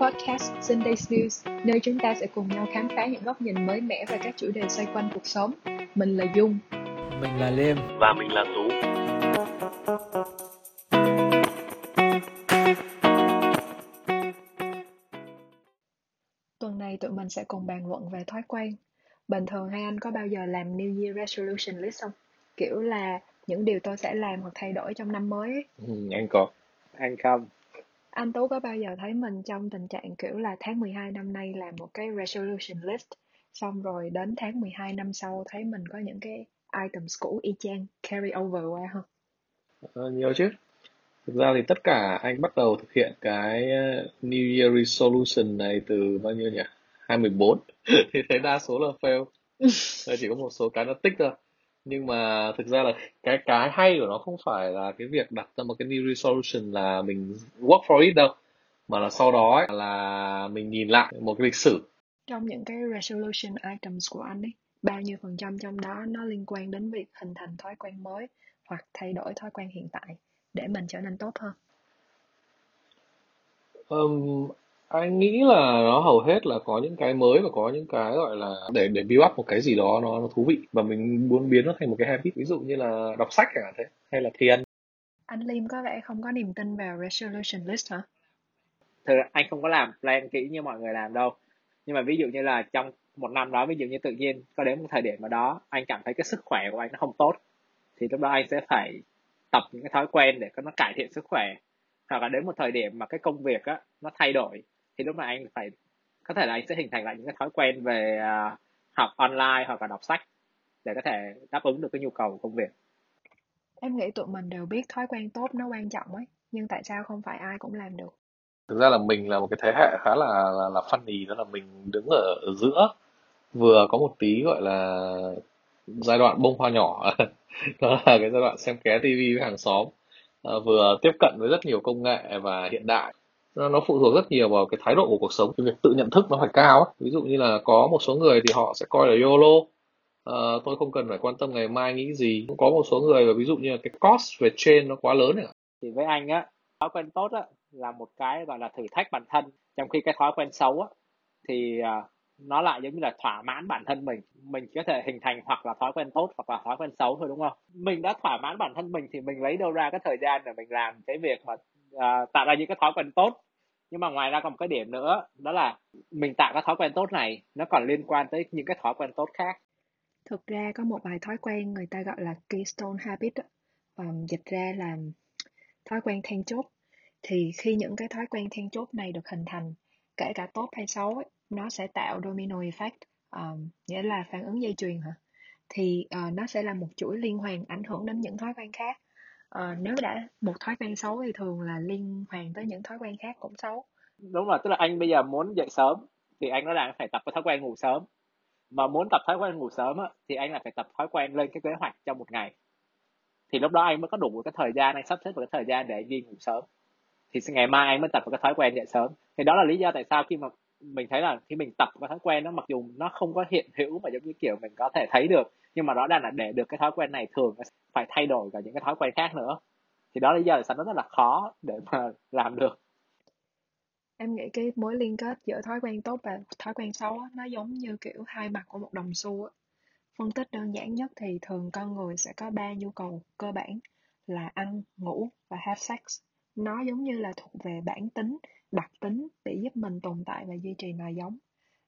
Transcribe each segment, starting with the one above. Podcast Sunday's News, nơi chúng ta sẽ cùng nhau khám phá những góc nhìn mới mẻ về các chủ đề xoay quanh cuộc sống. Mình là Dung. Mình là Liêm. Và mình là Tú. Tuần này tụi mình sẽ cùng bàn luận về thói quen. Bình thường hai anh có bao giờ làm New Year Resolution list không? Kiểu là những điều tôi sẽ làm hoặc thay đổi trong năm mới ấy. Anh có. Anh không. Anh Tú có bao giờ thấy mình trong tình trạng kiểu là tháng 12 năm nay làm một cái resolution list, xong rồi đến tháng 12 năm sau thấy mình có những cái items cũ y chang carry over qua không? Nhiều chứ. Thực ra thì tất cả anh bắt đầu thực hiện cái New Year Resolution này từ bao nhiêu nhỉ? 2014. Thì thấy đa số là fail. Chỉ có một số cái nó tích thôi. Nhưng mà thực ra là cái hay của nó không phải là cái việc đặt ra một cái new resolution là mình work for it đâu, mà là sau đó ấy, là mình nhìn lại một cái lịch sử. Trong những cái resolution items của anh ấy, bao nhiêu phần trăm trong đó nó liên quan đến việc hình thành thói quen mới hoặc thay đổi thói quen hiện tại để mình trở nên tốt hơn? Anh nghĩ là nó hầu hết là có những cái mới và có những cái gọi là để build up một cái gì đó nó thú vị và mình muốn biến nó thành một cái habit, ví dụ như là đọc sách chẳng hạn thế, hay là thiền. Anh Liêm có vẻ không có niềm tin vào resolution list hả? Thực ra anh không có làm plan kỹ như mọi người làm đâu. Nhưng mà ví dụ như là trong một năm đó, ví dụ như tự nhiên có đến một thời điểm nào đó anh cảm thấy cái sức khỏe của anh nó không tốt, thì lúc đó anh sẽ phải tập những cái thói quen để nó cải thiện sức khỏe. Hoặc là đến một thời điểm mà cái công việc á nó thay đổi, thì lúc này anh phải, có thể là anh sẽ hình thành lại những cái thói quen về học online hoặc là đọc sách để có thể đáp ứng được cái nhu cầu của công việc. Em nghĩ tụi mình đều biết thói quen tốt nó quan trọng ấy, nhưng tại sao không phải ai cũng làm được? Thực ra là mình là một cái thế hệ khá là funny, đó là mình đứng ở giữa, vừa có một tí gọi là giai đoạn bông hoa nhỏ, đó là cái giai đoạn xem ké tivi với hàng xóm, vừa tiếp cận với rất nhiều công nghệ và hiện đại. Nó phụ thuộc rất nhiều vào cái thái độ của cuộc sống. Cái việc tự nhận thức nó phải cao ấy. Ví dụ như là có một số người thì họ sẽ coi là YOLO, tôi không cần phải quan tâm ngày mai nghĩ gì. Cũng có một số người là ví dụ như là cái cost về trend nó quá lớn ấy. Thì với anh á, thói quen tốt á là một cái gọi là thử thách bản thân, trong khi cái thói quen xấu á thì nó lại giống như là thỏa mãn bản thân mình. Mình có thể hình thành hoặc là thói quen tốt hoặc là thói quen xấu thôi, đúng không? Mình đã thỏa mãn bản thân mình thì mình lấy đâu ra cái thời gian để mình làm cái việc mà tạo ra những cái thói quen tốt. Nhưng mà ngoài ra còn một cái điểm nữa, đó là mình tạo cái thói quen tốt này nó còn liên quan tới những cái thói quen tốt khác. Thực ra có một vài thói quen người ta gọi là Keystone Habit, dịch ra là thói quen then chốt. Thì khi những cái thói quen then chốt này được hình thành, kể cả tốt hay xấu ấy, nó sẽ tạo Domino Effect, nghĩa là phản ứng dây chuyền hả? Thì nó sẽ là một chuỗi liên hoàn ảnh hưởng đến những thói quen khác. Nếu đã một thói quen xấu thì thường là liên hoàn tới những thói quen khác cũng xấu. Đúng rồi, tức là anh bây giờ muốn dậy sớm thì anh nó đang phải tập cái thói quen ngủ sớm. Mà muốn tập thói quen ngủ sớm á, thì anh lại phải tập thói quen lên cái kế hoạch trong một ngày. Thì lúc đó anh mới có đủ một cái thời gian, anh sắp xếp một cái thời gian để anh đi ngủ sớm. Thì ngày mai anh mới tập một cái thói quen dậy sớm. Thì đó là lý do tại sao khi mà mình thấy là khi mình tập cái thói quen đó, mặc dù nó không có hiện hữu mà giống như kiểu mình có thể thấy được, nhưng mà rõ ràng là để được cái thói quen này thường phải thay đổi cả những cái thói quen khác nữa. Thì đó là lý do tại sao nó rất là khó để mà làm được. Em nghĩ cái mối liên kết giữa thói quen tốt và thói quen xấu đó, nó giống như kiểu hai mặt của một đồng xu đó. Phân tích đơn giản nhất thì thường con người sẽ có 3 nhu cầu cơ bản là ăn, ngủ và have sex. Nó giống như là thuộc về bản tính, đặc tính để giúp mình tồn tại và duy trì nòi giống.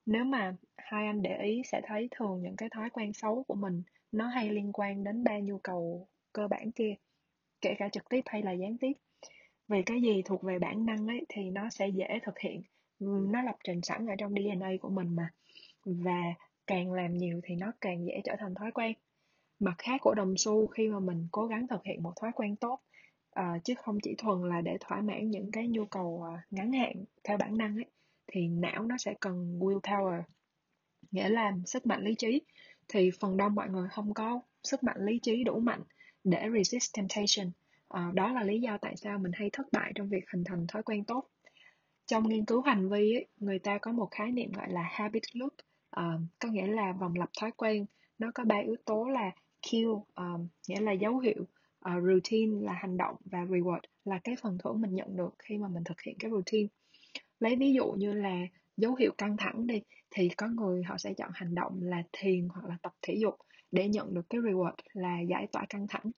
Nếu mà hai anh để ý sẽ thấy thường những cái thói quen xấu của mình nó hay liên quan đến 3 nhu cầu cơ bản kia, kể cả trực tiếp hay là gián tiếp. Vì cái gì thuộc về bản năng ấy thì nó sẽ dễ thực hiện, nó lập trình sẵn ở trong DNA của mình mà. Và càng làm nhiều thì nó càng dễ trở thành thói quen. Mặt khác của đồng xu, khi mà mình cố gắng thực hiện một thói quen tốt, chứ không chỉ thuần là để thỏa mãn những cái nhu cầu ngắn hạn theo bản năng ấy, thì não nó sẽ cần willpower, nghĩa là sức mạnh lý trí. Thì phần đông mọi người không có sức mạnh lý trí đủ mạnh để resist temptation. Đó là lý do tại sao mình hay thất bại trong việc hình thành thói quen tốt. Trong nghiên cứu hành vi ấy, người ta có một khái niệm gọi là habit loop, có nghĩa là vòng lặp thói quen. Nó có 3 yếu tố là cue, nghĩa là dấu hiệu, routine là hành động, và reward là cái phần thưởng mình nhận được khi mà mình thực hiện cái routine. Lấy ví dụ như là dấu hiệu căng thẳng đi, thì có người họ sẽ chọn hành động là thiền hoặc là tập thể dục để nhận được cái reward là giải tỏa căng thẳng.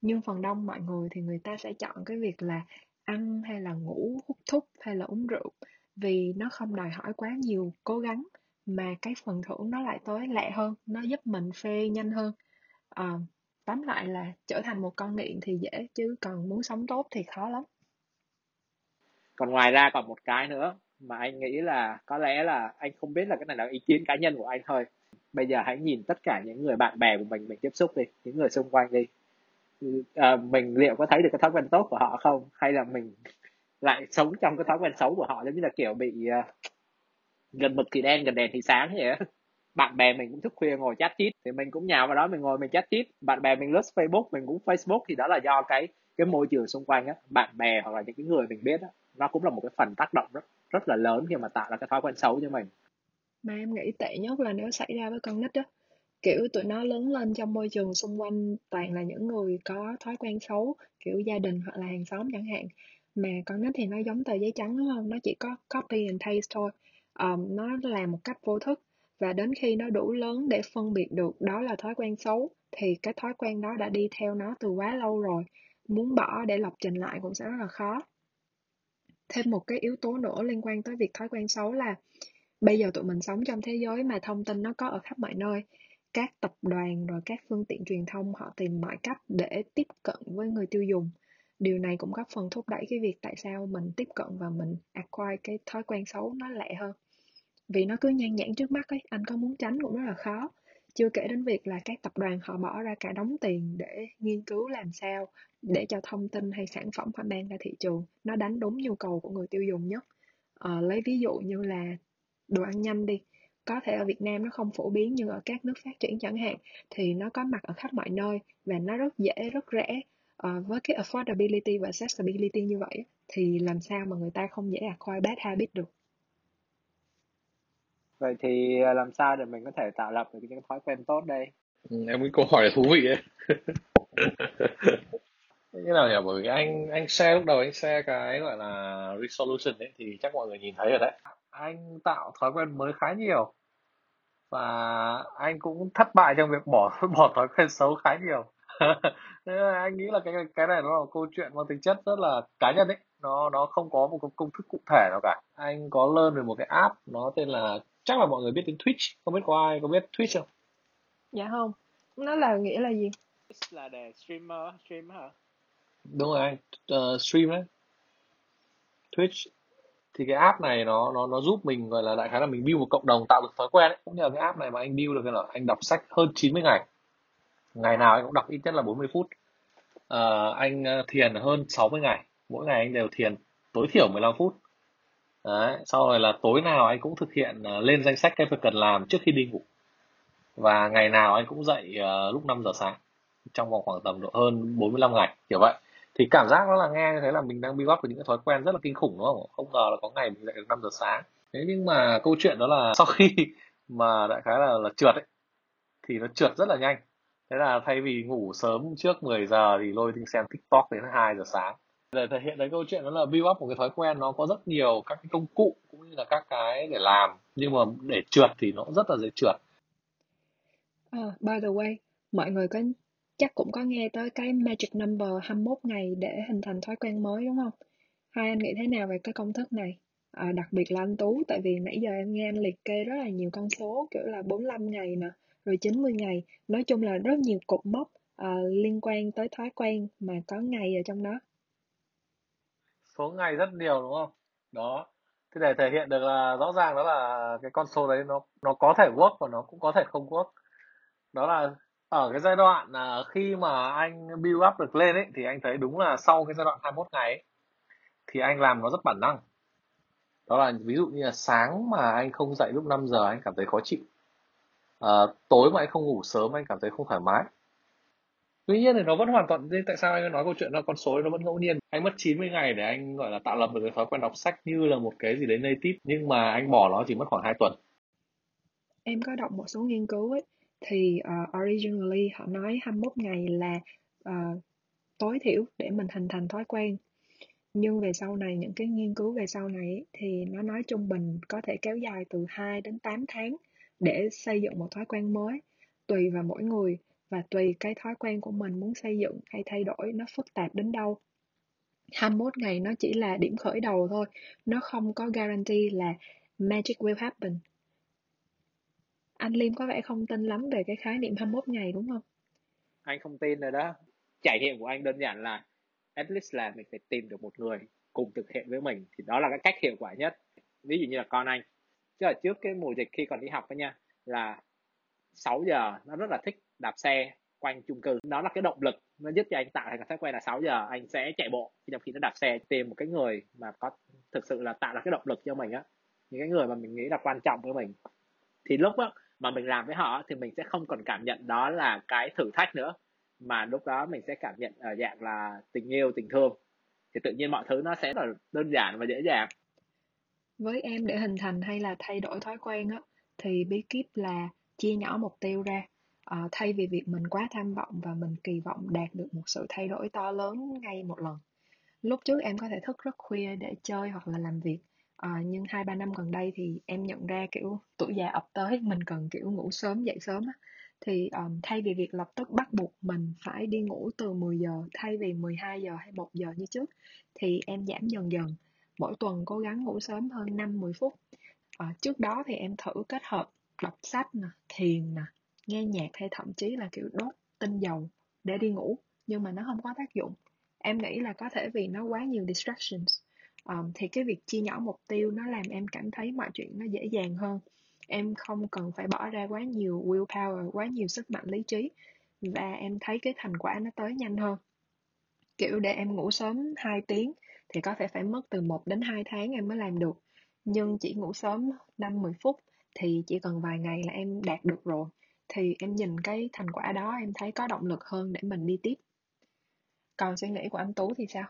Nhưng phần đông mọi người thì người ta sẽ chọn cái việc là ăn hay là ngủ, hút thuốc hay là uống rượu, vì nó không đòi hỏi quá nhiều cố gắng mà cái phần thưởng nó lại tới lẹ hơn, nó giúp mình phê nhanh hơn. Tóm lại là trở thành một con nghiện thì dễ, chứ còn muốn sống tốt thì khó lắm. Còn ngoài ra còn một cái nữa mà anh nghĩ là có lẽ là anh không biết là cái này là ý kiến cá nhân của anh thôi. Bây giờ hãy nhìn tất cả những người bạn bè của mình tiếp xúc đi, những người xung quanh đi. Mình liệu có thấy được cái thói quen tốt của họ không? Hay là mình lại sống trong cái thói quen xấu của họ, giống như là kiểu bị gần mực thì đen, gần đèn thì sáng vậy á. Bạn bè mình cũng thức khuya ngồi chat chít thì mình cũng nhào vào đó, mình ngồi mình chat chít. Bạn bè mình lướt Facebook, mình cũng Facebook, thì đó là do cái môi trường xung quanh á, bạn bè hoặc là những cái người mình biết á, nó cũng là một cái phần tác động rất là lớn khi mà tạo ra cái thói quen xấu cho mình. Mà em nghĩ tệ nhất là nếu xảy ra với con nít á, kiểu tụi nó lớn lên trong môi trường xung quanh toàn là những người có thói quen xấu, kiểu gia đình hoặc là hàng xóm chẳng hạn. Mà con nít thì nó giống tờ giấy trắng đúng không? Nó chỉ có copy and paste thôi. Nó làm một cách vô thức, và đến khi nó đủ lớn để phân biệt được đó là thói quen xấu thì cái thói quen đó đã đi theo nó từ quá lâu rồi, muốn bỏ để lập trình lại cũng sẽ rất là khó. Thêm một cái yếu tố nữa liên quan tới việc thói quen xấu là bây giờ tụi mình sống trong thế giới mà thông tin nó có ở khắp mọi nơi. Các tập đoàn rồi các phương tiện truyền thông họ tìm mọi cách để tiếp cận với người tiêu dùng. Điều này cũng góp phần thúc đẩy cái việc tại sao mình tiếp cận và mình acquire cái thói quen xấu nó lẹ hơn. Vì nó cứ nhan nhản trước mắt ấy, anh có muốn tránh cũng rất là khó. Chưa kể đến việc là các tập đoàn họ bỏ ra cả đống tiền để nghiên cứu làm sao để cho thông tin hay sản phẩm họ mang ra thị trường nó đánh đúng nhu cầu của người tiêu dùng nhất. Lấy ví dụ như là đồ ăn nhanh đi. Có thể ở Việt Nam nó không phổ biến, nhưng ở các nước phát triển chẳng hạn thì nó có mặt ở khắp mọi nơi và nó rất dễ, rất rẻ. Với cái affordability và accessibility như vậy thì làm sao mà người ta không dễ acquire bad habit được. Vậy thì làm sao để mình có thể tạo lập được những thói quen tốt đây? Em nghĩ câu hỏi là thú vị đấy. Như nào nhỉ? Bởi vì anh share lúc đầu, anh share cái gọi là resolution ấy, thì chắc mọi người nhìn thấy rồi đấy. Anh tạo thói quen mới khá nhiều và anh cũng thất bại trong việc bỏ thói quen xấu khá nhiều. Nên là anh nghĩ là cái này nó là một câu chuyện mang tính chất rất là cá nhân ấy, nó không có một công thức cụ thể nào cả. Anh có learn về một cái app nó tên là, chắc là mọi người biết đến Twitch, không biết có ai có biết Twitch không? Dạ không. Nó là nghĩa là gì? Twitch là để stream hả? Đúng rồi anh, stream đấy. Twitch thì cái app này nó giúp mình, gọi là đại khái là mình build một cộng đồng, tạo được thói quen ấy. Cũng nhờ cái app này mà anh build được, là anh đọc sách hơn 90 ngày. Ngày nào anh cũng đọc ít nhất là 40 phút. Anh thiền hơn 60 ngày. Mỗi ngày anh đều thiền tối thiểu 15 phút. Đấy, sau rồi là tối nào anh cũng thực hiện lên danh sách cái việc cần làm trước khi đi ngủ. Và ngày nào anh cũng dậy lúc 5 giờ sáng. Trong vòng khoảng tầm độ hơn 45 ngày kiểu vậy. Thì cảm giác nó là nghe như thế là mình đang build up với những cái thói quen rất là kinh khủng đúng không? Không ngờ là có ngày mình dậy được 5 giờ sáng. Thế nhưng mà câu chuyện đó là sau khi mà đại khái là trượt ấy, thì nó trượt rất là nhanh. Thế là thay vì ngủ sớm trước 10 giờ thì lôi tinh xem TikTok đến 2 giờ sáng. Để thể hiện đấy câu chuyện đó là build up một cái thói quen, nó có rất nhiều các cái công cụ cũng như là các cái để làm. Nhưng mà để trượt thì nó cũng rất là dễ trượt. By the way, mọi người có chắc cũng có nghe tới cái magic number 21 ngày để hình thành thói quen mới đúng không? Hai anh nghĩ thế nào về cái công thức này? Đặc biệt là anh Tú, tại vì nãy giờ em nghe anh liệt kê rất là nhiều con số, kiểu là 45 ngày nè, rồi 90 ngày. Nói chung là rất nhiều cột mốc liên quan tới thói quen mà có ngày ở trong đó. Số ngày rất nhiều đúng không? Đó. Thế để thể hiện được là rõ ràng đó là cái con số đấy nó có thể work và nó cũng có thể không work. Đó là ở cái giai đoạn khi mà anh build up được lên ấy, thì anh thấy đúng là sau cái giai đoạn 21 ngày ấy, thì anh làm nó rất bản năng. Đó là ví dụ như là sáng mà anh không dậy lúc 5 giờ anh cảm thấy khó chịu. Tối mà anh không ngủ sớm anh cảm thấy không thoải mái. Tuy nhiên thì nó vẫn hoàn toàn, tại sao anh nói câu chuyện là con số nó vẫn ngẫu nhiên. Anh mất 90 ngày để anh gọi là tạo lập được cái thói quen đọc sách như là một cái gì đấy native, nhưng mà anh bỏ nó chỉ mất khoảng 2 tuần. Em có đọc một số nghiên cứu ấy, thì originally họ nói 21 ngày là tối thiểu để mình hình thành thói quen. Nhưng về sau này, những cái nghiên cứu về sau này ấy, thì nó nói trung bình có thể kéo dài từ 2 đến 8 tháng để xây dựng một thói quen mới, tùy vào mỗi người và tùy cái thói quen của mình muốn xây dựng hay thay đổi nó phức tạp đến đâu. 21 ngày nó chỉ là điểm khởi đầu thôi, nó không có guarantee là magic will happen. Anh Liêm có vẻ không tin lắm về cái khái niệm 21 ngày đúng không? Anh không tin rồi đó. Trải nghiệm của anh đơn giản là at least là mình phải tìm được một người cùng thực hiện với mình, thì đó là cái cách hiệu quả nhất. Ví dụ như là con anh, chứ ở trước cái mùa dịch khi còn đi học đó nha, là 6 giờ nó rất là thích đạp xe quanh chung cư. Nó là cái động lực, nó giúp cho anh tạo thành cái thói quen là 6 giờ anh sẽ chạy bộ, trong khi nó đạp xe. Tìm một cái người mà có thực sự là tạo ra cái động lực cho mình á, những cái người mà mình nghĩ là quan trọng với mình, thì lúc đó mà mình làm với họ thì mình sẽ không còn cảm nhận đó là cái thử thách nữa, mà lúc đó mình sẽ cảm nhận ở dạng là tình yêu, tình thương. Thì tự nhiên mọi thứ nó sẽ là đơn giản và dễ dàng. Với em, để hình thành hay là thay đổi thói quen á, thì bí kíp là chia nhỏ mục tiêu ra. Thay vì việc mình quá tham vọng và mình kỳ vọng đạt được một sự thay đổi to lớn ngay một lần. Lúc trước em có thể thức rất khuya để chơi hoặc là làm việc, nhưng 2-3 năm gần đây thì em nhận ra kiểu tuổi già ập tới, mình cần kiểu ngủ sớm dậy sớm á. Thì thay vì việc lập tức bắt buộc mình phải đi ngủ từ 10 giờ thay vì 12 giờ hay 1 giờ như trước, thì em giảm dần dần, mỗi tuần cố gắng ngủ sớm hơn 5-10 phút. Trước đó thì em thử kết hợp đọc sách nè, thiền nè, nghe nhạc hay thậm chí là kiểu đốt tinh dầu để đi ngủ, nhưng mà nó không có tác dụng. Em nghĩ là có thể vì nó quá nhiều distractions. Thì cái việc chia nhỏ mục tiêu nó làm em cảm thấy mọi chuyện nó dễ dàng hơn. Em không cần phải bỏ ra quá nhiều willpower, quá nhiều sức mạnh lý trí, và em thấy cái thành quả nó tới nhanh hơn. Kiểu để em ngủ sớm 2 tiếng thì có thể phải mất từ 1 đến 2 tháng em mới làm được, nhưng chỉ ngủ sớm 5-10 phút thì chỉ cần vài ngày là em đạt được rồi. Thì em nhìn cái thành quả đó em thấy có động lực hơn để mình đi tiếp. Còn suy nghĩ của anh Tú thì sao?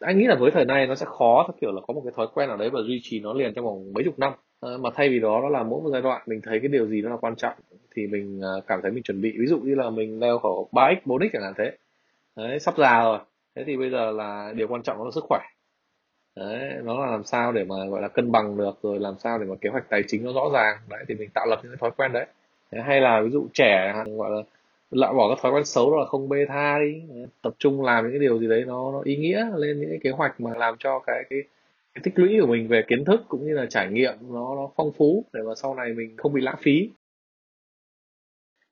Anh nghĩ là với thời nay nó sẽ khó theo kiểu là có một cái thói quen nào đấy và duy trì nó liền trong vòng mấy chục năm. Mà thay vì đó, đó là mỗi một giai đoạn mình thấy cái điều gì nó là quan trọng thì mình cảm thấy mình chuẩn bị. Ví dụ như là mình leo khổ 3x, 4x chẳng hạn thế. Đấy, sắp già rồi. Thế thì bây giờ là điều quan trọng đó là sức khỏe. Đấy, nó là làm sao để mà gọi là cân bằng được, rồi làm sao để mà kế hoạch tài chính nó rõ ràng. Đấy, thì mình tạo lập những cái thói quen đấy. Hay là ví dụ trẻ gọi là loại bỏ các thói quen xấu, đó là không bê tha đi, tập trung làm những cái điều gì đấy nó ý nghĩa, lên những cái kế hoạch mà làm cho cái tích lũy của mình về kiến thức cũng như là trải nghiệm nó phong phú để mà sau này mình không bị lãng phí.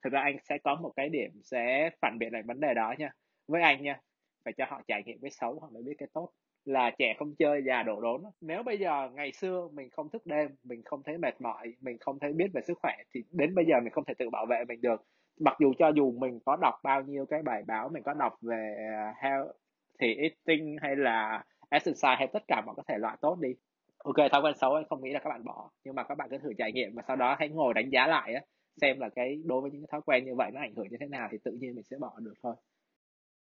Thực ra anh sẽ có một cái điểm sẽ phản biện lại vấn đề đó nha. Với anh nha, phải cho họ trải nghiệm cái xấu họ mới biết cái tốt. Là trẻ không chơi, già đổ đốn. Nếu bây giờ ngày xưa mình không thức đêm, mình không thấy mệt mỏi, mình không thấy biết về sức khỏe, thì đến bây giờ mình không thể tự bảo vệ mình được. Mặc dù cho dù mình có đọc bao nhiêu cái bài báo, mình có đọc về healthy eating hay là exercise hay tất cả mọi cái thể loại tốt đi. Ok, thói quen xấu anh không nghĩ là các bạn bỏ, nhưng mà các bạn cứ thử trải nghiệm và sau đó hãy ngồi đánh giá lại á, xem là cái đối với những thói quen như vậy nó ảnh hưởng như thế nào, thì tự nhiên mình sẽ bỏ được thôi.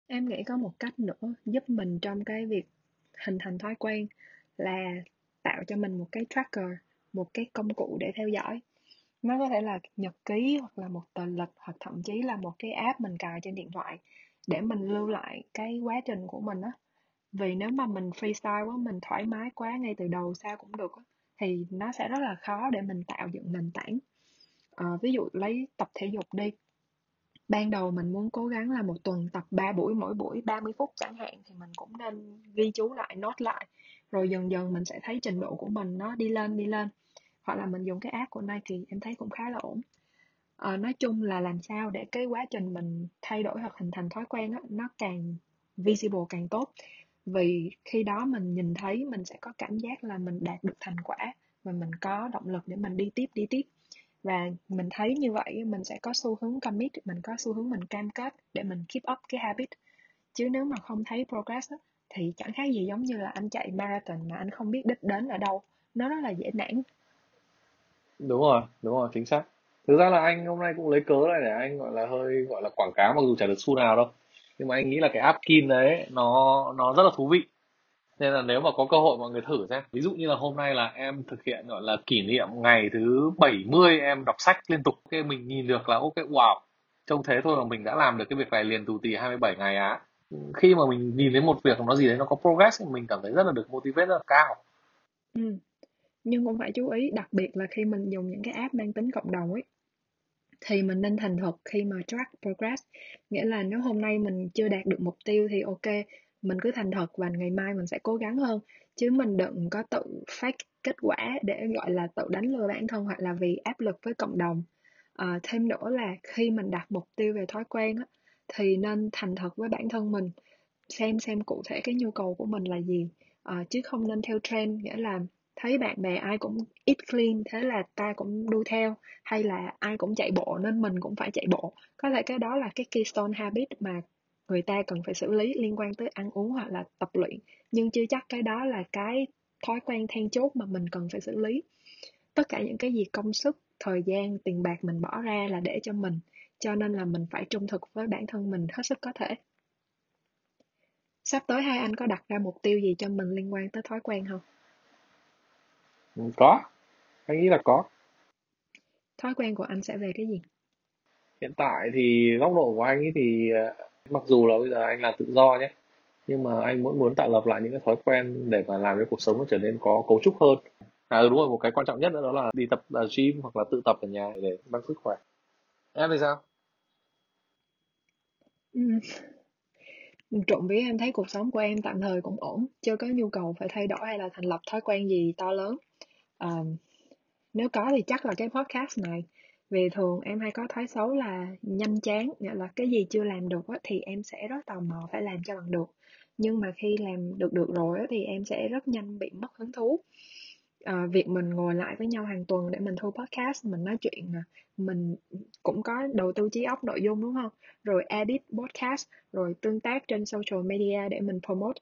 Em nghĩ có một cách nữa giúp mình trong cái việc hình thành thói quen là tạo cho mình một cái tracker, một cái công cụ để theo dõi. Nó có thể là nhật ký hoặc là một tờ lịch, hoặc thậm chí là một cái app mình cài trên điện thoại để mình lưu lại cái quá trình của mình á. Vì nếu mà mình freestyle quá, mình thoải mái quá ngay từ đầu sao cũng được á, thì nó sẽ rất là khó để mình tạo dựng nền tảng. Ví dụ lấy tập thể dục đi. Ban đầu mình muốn cố gắng là một tuần tập 3 buổi, mỗi buổi 30 phút chẳng hạn, thì mình cũng nên ghi chú lại, note lại. Rồi dần dần mình sẽ thấy trình độ của mình nó đi lên. Hoặc là mình dùng cái app của Nike, em thấy cũng khá là ổn. Nói chung là làm sao để cái quá trình mình thay đổi hoặc hình thành thói quen đó, nó càng visible càng tốt. Vì khi đó mình nhìn thấy, mình sẽ có cảm giác là mình đạt được thành quả và mình có động lực để mình đi tiếp. Và mình thấy như vậy mình sẽ có xu hướng commit, mình có xu hướng mình cam kết để mình keep up cái habit. Chứ nếu mà không thấy progress đó, thì chẳng khác gì giống như là anh chạy marathon mà anh không biết đích đến ở đâu, nó rất là dễ nản. Đúng rồi, chính xác. Thực ra là anh hôm nay cũng lấy cớ này để anh gọi là quảng cáo, mặc dù chả được xu nào đâu. Nhưng mà anh nghĩ là cái app Kin đấy nó rất là thú vị. Nên là nếu mà có cơ hội mọi người thử xem. Ví dụ như là hôm nay là em thực hiện gọi là kỷ niệm ngày thứ 70 em đọc sách liên tục. Cái mình nhìn được là ok, wow, trông thế thôi mà mình đã làm được cái việc này liền tù tì 27 ngày á. khi mà mình nhìn thấy một việc nó gì đấy nó có progress thì mình cảm thấy rất là được motivate rất là cao. Nhưng cũng phải chú ý, đặc biệt là khi mình dùng những cái app mang tính cộng đồng ấy, thì mình nên thành thật khi mà track progress. Nghĩa là nếu hôm nay mình chưa đạt được mục tiêu thì ok, mình cứ thành thật và ngày mai mình sẽ cố gắng hơn. Chứ mình đừng có tự fake kết quả để gọi là tự đánh lừa bản thân hoặc là vì áp lực với cộng đồng. Thêm nữa là khi mình đặt mục tiêu về thói quen á, thì nên thành thật với bản thân mình, xem cụ thể cái nhu cầu của mình là gì, chứ không nên theo trend. Nghĩa là thấy bạn bè ai cũng eat clean, thế là ta cũng đu theo, hay là ai cũng chạy bộ nên mình cũng phải chạy bộ. Có thể cái đó là cái Keystone Habit mà người ta cần phải xử lý liên quan tới ăn uống hoặc là tập luyện, nhưng chưa chắc cái đó là cái thói quen then chốt mà mình cần phải xử lý. Tất cả những cái gì công sức, thời gian, tiền bạc mình bỏ ra là để cho mình, cho nên là mình phải trung thực với bản thân mình hết sức có thể. Sắp tới hai anh có đặt ra mục tiêu gì cho mình liên quan tới thói quen không? Có, anh nghĩ là có. Thói quen của anh sẽ về cái gì? Hiện tại thì góc độ của anh ấy thì mặc dù là bây giờ anh làm tự do nhé, nhưng mà anh muốn tạo lập lại những cái thói quen để mà làm cho cuộc sống nó trở nên có cấu trúc hơn. Đúng rồi, một cái quan trọng nhất đó là đi tập gym hoặc là tự tập ở nhà để tăng sức khỏe. Em thì sao? Trộm vía em thấy cuộc sống của em tạm thời cũng ổn, chưa có nhu cầu phải thay đổi hay là thành lập thói quen gì to lớn. Nếu có thì chắc là cái podcast này, vì thường em hay có thói xấu là nhanh chán, nghĩa là cái gì chưa làm được thì em sẽ rất tò mò phải làm cho bằng được, nhưng mà khi làm được rồi thì em sẽ rất nhanh bị mất hứng thú. Việc mình ngồi lại với nhau hàng tuần để mình thu podcast, mình nói chuyện, mình cũng có đầu tư trí óc nội dung đúng không? Rồi edit podcast, rồi tương tác trên social media để mình promote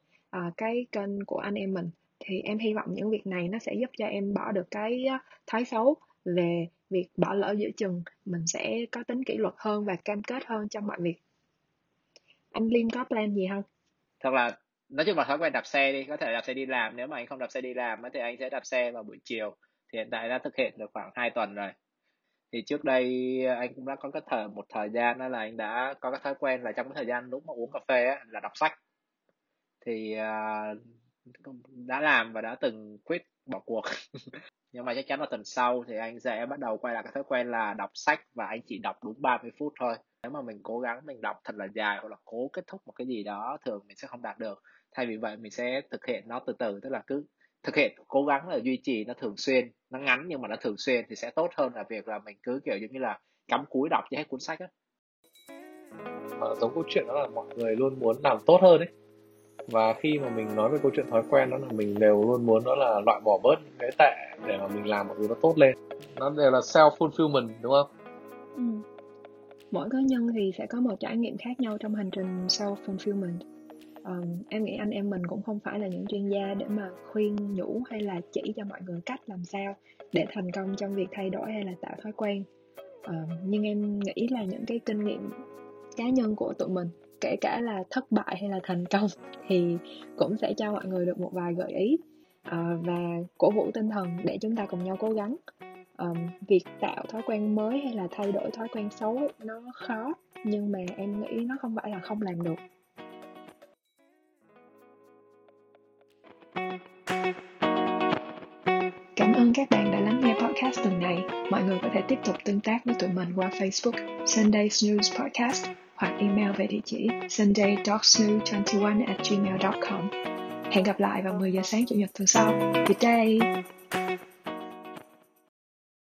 cái kênh của anh em mình. Thì em hy vọng những việc này nó sẽ giúp cho em bỏ được cái thói xấu về việc bỏ lỡ giữa chừng. Mình sẽ có tính kỷ luật hơn và cam kết hơn trong mọi việc. Anh Liêm có plan gì không? Thật là nói chung là thói quen đạp xe đi, có thể đạp xe đi làm. Nếu mà anh không đạp xe đi làm thì anh sẽ đạp xe vào buổi chiều. Thì hiện tại đã thực hiện được khoảng 2 tuần rồi. Thì trước đây anh cũng đã có một thời gian đó là anh đã có cái thói quen là trong cái thời gian lúc mà uống cà phê á, là đọc sách. Thì đã làm và đã từng quit bỏ cuộc. Nhưng mà chắc chắn là tuần sau thì anh sẽ bắt đầu quay lại cái thói quen là đọc sách, và anh chỉ đọc đúng 30 phút thôi. Nếu mà mình cố gắng mình đọc thật là dài hoặc là cố kết thúc một cái gì đó, thường mình sẽ không đạt được. Thay vì vậy mình sẽ thực hiện nó từ từ, tức là cứ thực hiện, cố gắng là duy trì nó thường xuyên, nó ngắn nhưng mà nó thường xuyên thì sẽ tốt hơn là việc là mình cứ kiểu giống như là cắm cúi đọc cho hết cuốn sách á. Giống câu chuyện đó là mọi người luôn muốn làm tốt hơn ấy. Và khi mà mình nói về câu chuyện thói quen đó là mình đều luôn muốn đó là loại bỏ bớt những cái tệ để mà mình làm mọi thứ nó tốt lên. Nó đều là self-fulfillment đúng không? Mỗi cá nhân thì sẽ có một trải nghiệm khác nhau trong hành trình self-fulfillment. Em nghĩ anh em mình cũng không phải là những chuyên gia để mà khuyên nhủ hay là chỉ cho mọi người cách làm sao để thành công trong việc thay đổi hay là tạo thói quen. Nhưng em nghĩ là những cái kinh nghiệm cá nhân của tụi mình, kể cả là thất bại hay là thành công, thì cũng sẽ cho mọi người được một vài gợi ý và cổ vũ tinh thần để chúng ta cùng nhau cố gắng. Việc tạo thói quen mới hay là thay đổi thói quen xấu ấy, nó khó, nhưng mà em nghĩ nó không phải là không làm được. Cảm ơn các bạn đã lắng nghe podcast tuần này. Mọi người có thể tiếp tục tương tác với tụi mình qua Facebook Sunday's News Podcast hoặc email về địa chỉ sunday.snoo21@gmail.com. Hẹn gặp lại vào 10 giờ sáng Chủ nhật tuần sau. Good day!